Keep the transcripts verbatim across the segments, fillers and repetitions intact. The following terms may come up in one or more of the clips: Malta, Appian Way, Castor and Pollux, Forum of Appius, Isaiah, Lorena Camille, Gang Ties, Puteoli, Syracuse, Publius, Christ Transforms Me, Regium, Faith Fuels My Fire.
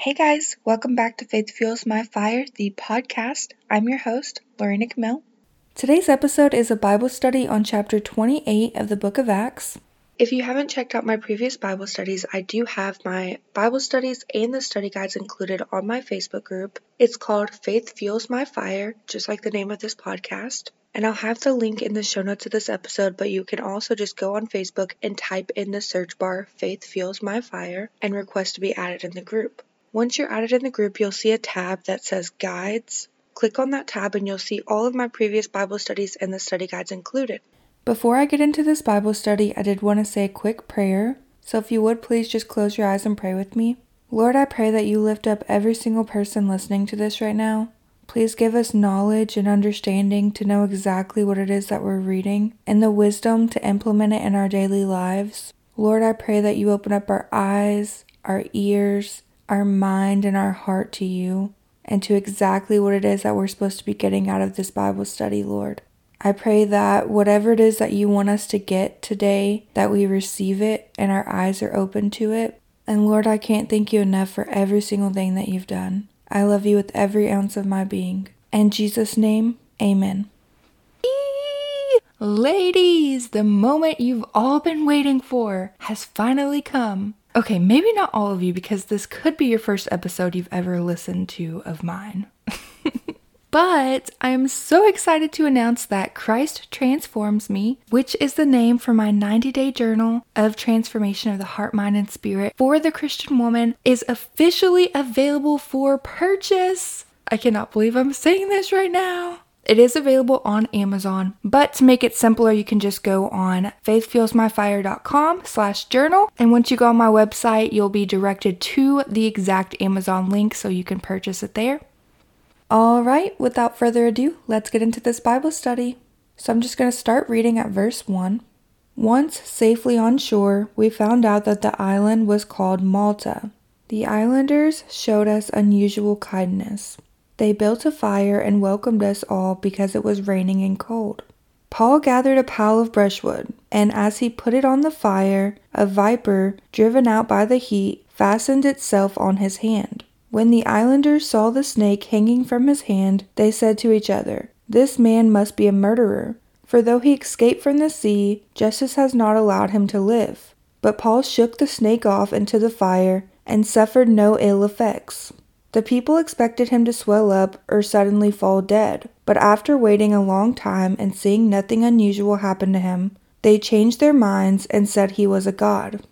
Hey guys, welcome back to Faith Fuels My Fire, the podcast. I'm your host, Lorena Camille. Today's episode is a Bible study on chapter twenty-eight of the book of Acts. If you haven't checked out my previous Bible studies, I do have my Bible studies and the study guides included on my Facebook group. It's called Faith Fuels My Fire, just like the name of this podcast. And I'll have the link in the show notes of this episode, but you can also just go on Facebook and type in the search bar, Faith Fuels My Fire, and request to be added in the group. Once you're added in the group, you'll see a tab that says Guides. Click on that tab and you'll see all of my previous Bible studies and the study guides included. Before I get into this Bible study, I did want to say a quick prayer. So if you would, please just close your eyes and pray with me. Lord, I pray that you lift up every single person listening to this right now. Please give us knowledge and understanding to know exactly what it is that we're reading and the wisdom to implement it in our daily lives. Lord, I pray that you open up our eyes, our ears, our mind and our heart to you and to exactly what it is that we're supposed to be getting out of this Bible study, Lord. I pray that whatever it is that you want us to get today, that we receive it and our eyes are open to it. And Lord, I can't thank you enough for every single thing that you've done. I love you with every ounce of my being. In Jesus' name, amen. Eee! Ladies, the moment you've all been waiting for has finally come. Okay, maybe not all of you, because this could be your first episode you've ever listened to of mine. But I am so excited to announce that Christ Transforms Me, which is the name for my ninety-day journal of transformation of the heart, mind, and spirit for the Christian woman, is officially available for purchase. I cannot believe I'm saying this right now. It is available on Amazon, but to make it simpler, you can just go on faithfuelsmyfire.com slash journal. And once you go on my website, you'll be directed to the exact Amazon link so you can purchase it there. All right, without further ado, let's get into this Bible study. So I'm just going to start reading at verse one. Once safely on shore, we found out that the island was called Malta. The islanders showed us unusual kindness. They built a fire and welcomed us all because it was raining and cold. Paul gathered a pile of brushwood, and as he put it on the fire, a viper, driven out by the heat, fastened itself on his hand. When the islanders saw the snake hanging from his hand, they said to each other, "This man must be a murderer, for though he escaped from the sea, justice has not allowed him to live." But Paul shook the snake off into the fire and suffered no ill effects. The people expected him to swell up or suddenly fall dead, but after waiting a long time and seeing nothing unusual happen to him, they changed their minds and said he was a god.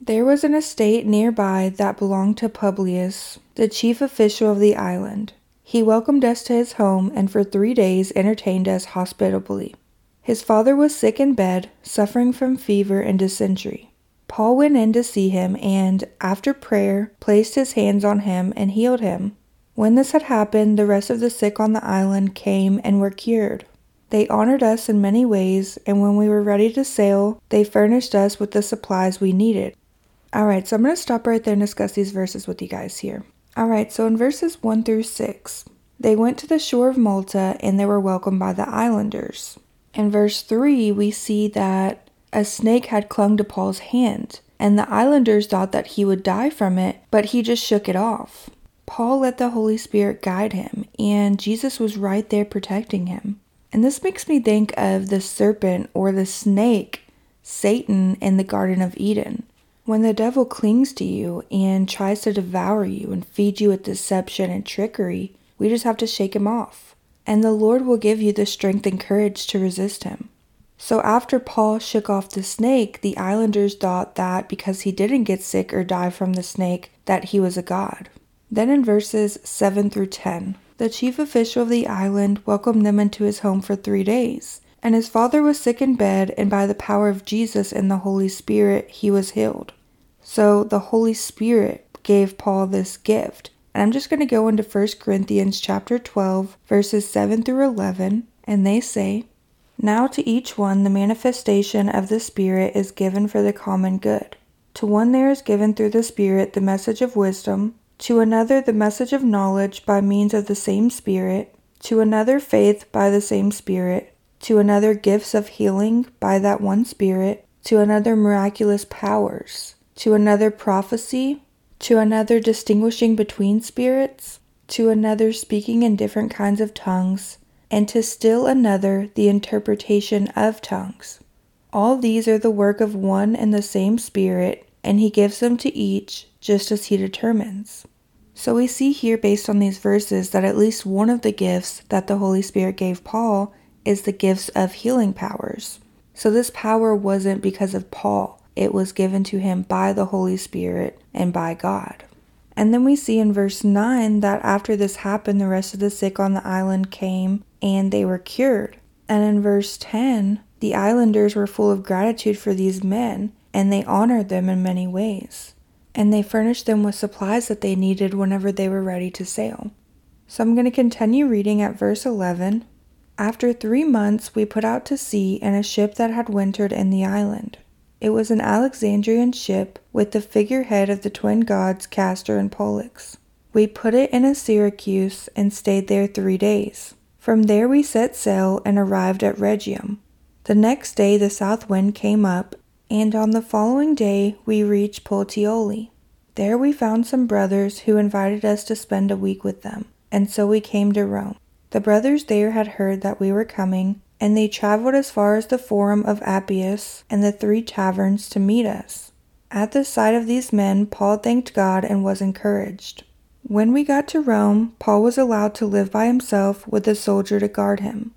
There was an estate nearby that belonged to Publius, the chief official of the island. He welcomed us to his home and for three days entertained us hospitably. His father was sick in bed, suffering from fever and dysentery. Paul went in to see him and, after prayer, placed his hands on him and healed him. When this had happened, the rest of the sick on the island came and were cured. They honored us in many ways, and when we were ready to sail, they furnished us with the supplies we needed. Alright, so I'm going to stop right there and discuss these verses with you guys here. Alright, so in verses one through six, they went to the shore of Malta and they were welcomed by the islanders. In verse three, we see that a snake had clung to Paul's hand, and the islanders thought that he would die from it, but he just shook it off. Paul let the Holy Spirit guide him, and Jesus was right there protecting him. And this makes me think of the serpent or the snake, Satan, in the Garden of Eden. When the devil clings to you and tries to devour you and feed you with deception and trickery, we just have to shake him off. And the Lord will give you the strength and courage to resist him. So after Paul shook off the snake, the islanders thought that because he didn't get sick or die from the snake, that he was a god. Then in verses seven through ten, the chief official of the island welcomed them into his home for three days, and his father was sick in bed, and by the power of Jesus and the Holy Spirit, he was healed. So the Holy Spirit gave Paul this gift. And I'm just going to go into First Corinthians chapter twelve, verses seven through eleven, and they say, "Now to each one the manifestation of the Spirit is given for the common good. To one there is given through the Spirit the message of wisdom, to another the message of knowledge by means of the same Spirit, to another faith by the same Spirit, to another gifts of healing by that one Spirit, to another miraculous powers, to another prophecy, to another distinguishing between spirits, to another speaking in different kinds of tongues, and to still another the interpretation of tongues. All these are the work of one and the same Spirit, and he gives them to each just as he determines. So we see here, based on these verses, that at least one of the gifts that the Holy Spirit gave Paul is the gifts of healing powers. So this power wasn't because of Paul. It was given to him by the Holy Spirit and by God. And then we see in verse nine that after this happened, the rest of the sick on the island came and they were cured. And in verse ten, the islanders were full of gratitude for these men, and they honored them in many ways. And they furnished them with supplies that they needed whenever they were ready to sail. So I'm going to continue reading at verse eleven. After three months, we put out to sea in a ship that had wintered in the island. It was an Alexandrian ship with the figurehead of the twin gods Castor and Pollux. We put it in a Syracuse and stayed there three days. From there we set sail and arrived at Regium. The next day the south wind came up, and on the following day we reached Puteoli. There we found some brothers who invited us to spend a week with them, and so we came to Rome. The brothers there had heard that we were coming, and they traveled as far as the Forum of Appius and the three taverns to meet us. At the sight of these men, Paul thanked God and was encouraged. When we got to Rome, Paul was allowed to live by himself with a soldier to guard him.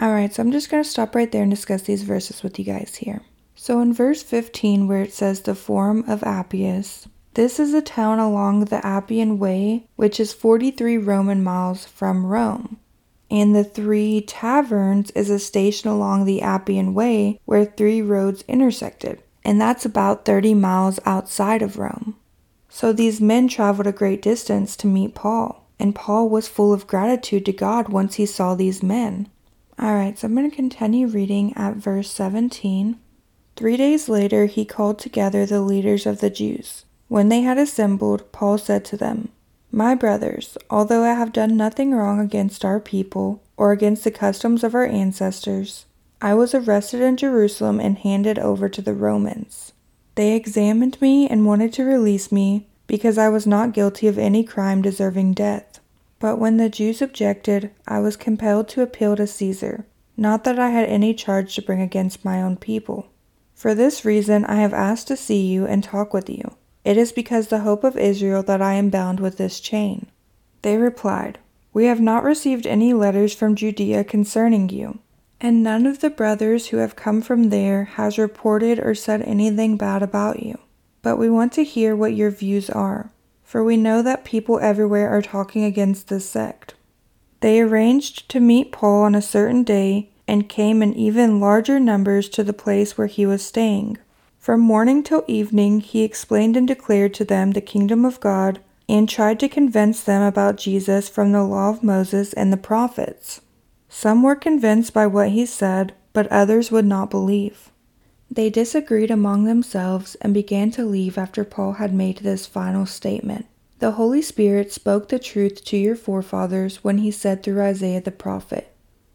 Alright, so I'm just going to stop right there and discuss these verses with you guys here. So in verse fifteen, where it says the Forum of Appius, this is a town along the Appian Way, which is forty-three Roman miles from Rome. And the Three Taverns is a station along the Appian Way where three roads intersected, and that's about thirty miles outside of Rome. So these men traveled a great distance to meet Paul, and Paul was full of gratitude to God once he saw these men. Alright, so I'm going to continue reading at verse seventeen. Three days later he called together the leaders of the Jews. When they had assembled, Paul said to them, "My brothers, although I have done nothing wrong against our people or against the customs of our ancestors, I was arrested in Jerusalem and handed over to the Romans. They examined me and wanted to release me because I was not guilty of any crime deserving death. But when the Jews objected, I was compelled to appeal to Caesar, not that I had any charge to bring against my own people. For this reason I have asked to see you and talk with you. It is because the hope of Israel that I am bound with this chain." They replied, "We have not received any letters from Judea concerning you, and none of the brothers who have come from there has reported or said anything bad about you. But we want to hear what your views are, for we know that people everywhere are talking against this sect." They arranged to meet Paul on a certain day and came in even larger numbers to the place where he was staying. From morning till evening, he explained and declared to them the kingdom of God and tried to convince them about Jesus from the law of Moses and the prophets. Some were convinced by what he said, but others would not believe. They disagreed among themselves and began to leave after Paul had made this final statement. "The Holy Spirit spoke the truth to your forefathers when he said through Isaiah the prophet,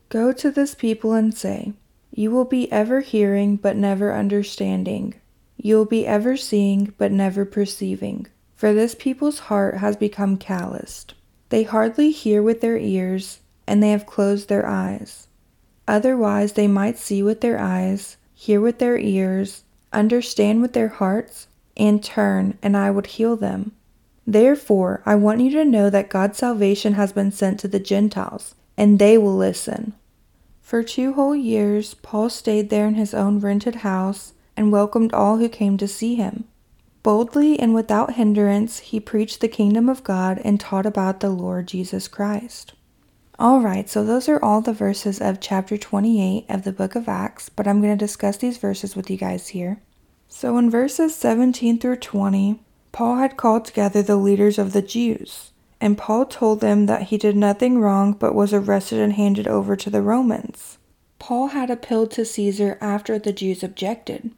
'Go to this people and say, you will be ever hearing but never understanding. You will be ever seeing, but never perceiving. For this people's heart has become calloused. They hardly hear with their ears, and they have closed their eyes. Otherwise they might see with their eyes, hear with their ears, understand with their hearts, and turn, and I would heal them. Therefore, I want you to know that God's salvation has been sent to the Gentiles, and they will listen.'" For two whole years, Paul stayed there in his own rented house, and welcomed all who came to see him. Boldly and without hindrance, he preached the kingdom of God and taught about the Lord Jesus Christ. Alright, so those are all the verses of chapter twenty-eight of the book of Acts, but I'm going to discuss these verses with you guys here. So in verses seventeen through twenty, Paul had called together the leaders of the Jews, and Paul told them that he did nothing wrong but was arrested and handed over to the Romans. Paul had appealed to Caesar after the Jews objected.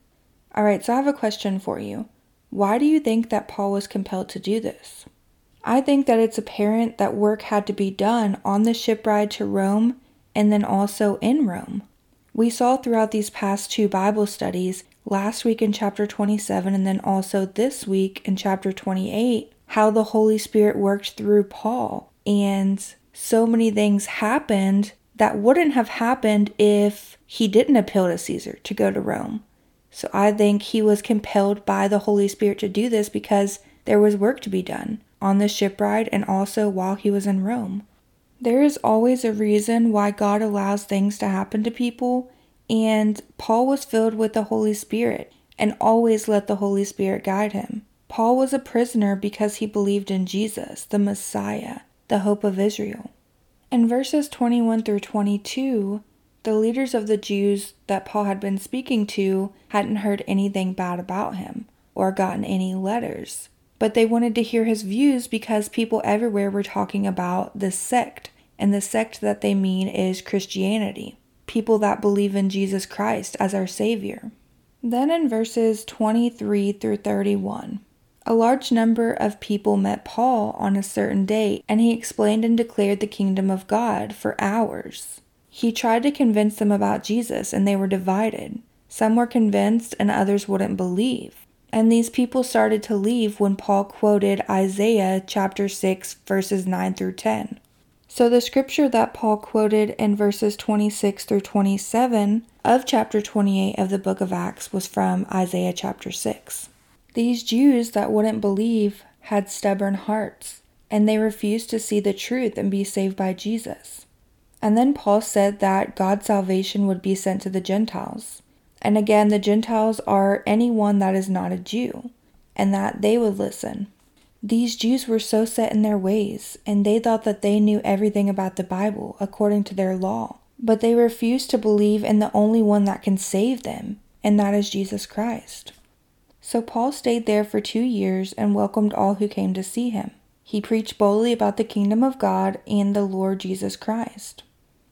Alright, so I have a question for you. Why do you think that Paul was compelled to do this? I think that it's apparent that work had to be done on the ship ride to Rome and then also in Rome. We saw throughout these past two Bible studies last week in chapter twenty-seven and then also this week in chapter twenty-eight, how the Holy Spirit worked through Paul. And so many things happened that wouldn't have happened if he didn't appeal to Caesar to go to Rome. So I think he was compelled by the Holy Spirit to do this because there was work to be done on the ship ride and also while he was in Rome. There is always a reason why God allows things to happen to people, and Paul was filled with the Holy Spirit and always let the Holy Spirit guide him. Paul was a prisoner because he believed in Jesus, the Messiah, the hope of Israel. In verses twenty-one through twenty-two, the leaders of the Jews that Paul had been speaking to hadn't heard anything bad about him or gotten any letters, but they wanted to hear his views because people everywhere were talking about this sect, and the sect that they mean is Christianity, people that believe in Jesus Christ as our Savior. Then in verses twenty-three through thirty-one, a large number of people met Paul on a certain date, and he explained and declared the kingdom of God for hours. He tried to convince them about Jesus, and they were divided. Some were convinced, and others wouldn't believe. And these people started to leave when Paul quoted Isaiah chapter six, verses nine through ten. So the scripture that Paul quoted in verses twenty-six through twenty-seven of chapter twenty-eight of the book of Acts was from Isaiah chapter six. These Jews that wouldn't believe had stubborn hearts, and they refused to see the truth and be saved by Jesus. And then Paul said that God's salvation would be sent to the Gentiles. And again, the Gentiles are anyone that is not a Jew, and that they would listen. These Jews were so set in their ways, and they thought that they knew everything about the Bible according to their law. But they refused to believe in the only one that can save them, and that is Jesus Christ. So Paul stayed there for two years and welcomed all who came to see him. He preached boldly about the kingdom of God and the Lord Jesus Christ.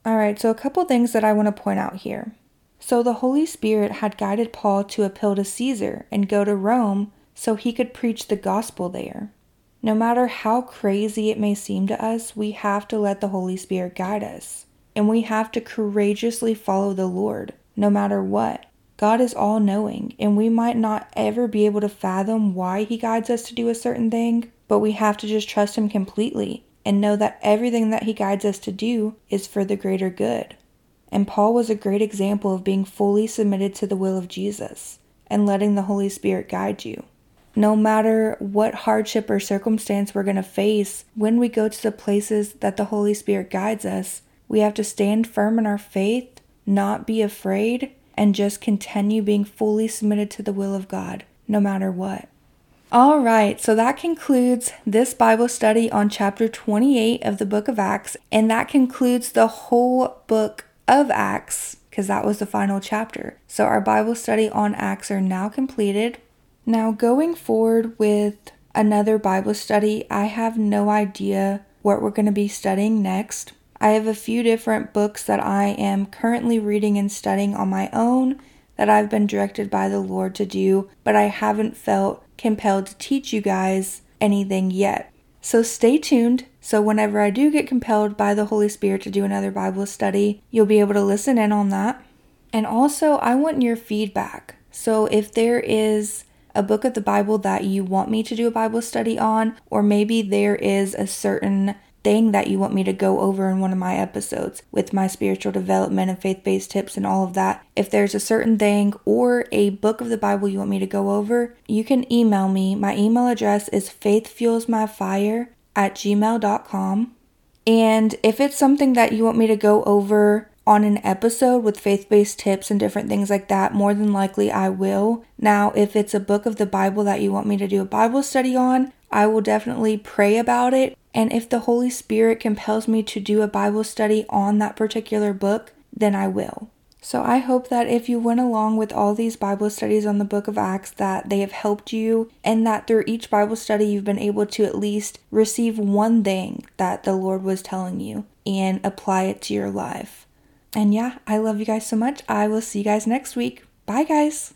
Alright, so a couple things that I want to point out here. So the Holy Spirit had guided Paul to appeal to Caesar and go to Rome so he could preach the gospel there. No matter how crazy it may seem to us, we have to let the Holy Spirit guide us. And we have to courageously follow the Lord, no matter what. God is all-knowing, and we might not ever be able to fathom why he guides us to do a certain thing, but we have to just trust him completely and know that everything that he guides us to do is for the greater good. And Paul was a great example of being fully submitted to the will of Jesus and letting the Holy Spirit guide you. No matter what hardship or circumstance we're going to face, when we go to the places that the Holy Spirit guides us, we have to stand firm in our faith, not be afraid, and just continue being fully submitted to the will of God, no matter what. All right, so that concludes this Bible study on chapter twenty-eight of the book of Acts, and that concludes the whole book of Acts, because that was the final chapter. So our Bible study on Acts are now completed. Now going forward with another Bible study, I have no idea what we're going to be studying next. I have a few different books that I am currently reading and studying on my own that I've been directed by the Lord to do, but I haven't felt compelled to teach you guys anything yet. So stay tuned. So whenever I do get compelled by the Holy Spirit to do another Bible study, you'll be able to listen in on that. And also, I want your feedback. So if there is a book of the Bible that you want me to do a Bible study on, or maybe there is a certain thing that you want me to go over in one of my episodes with my spiritual development and faith-based tips and all of that. If there's a certain thing or a book of the Bible you want me to go over, you can email me. My email address is faithfuelsmyfire at gmail dot com. And if it's something that you want me to go over on an episode with faith-based tips and different things like that, more than likely I will. Now, if it's a book of the Bible that you want me to do a Bible study on, I will definitely pray about it. And if the Holy Spirit compels me to do a Bible study on that particular book, then I will. So I hope that if you went along with all these Bible studies on the book of Acts, that they have helped you, and that through each Bible study you've been able to at least receive one thing that the Lord was telling you and apply it to your life. And yeah, I love you guys so much. I will see you guys next week. Bye, guys.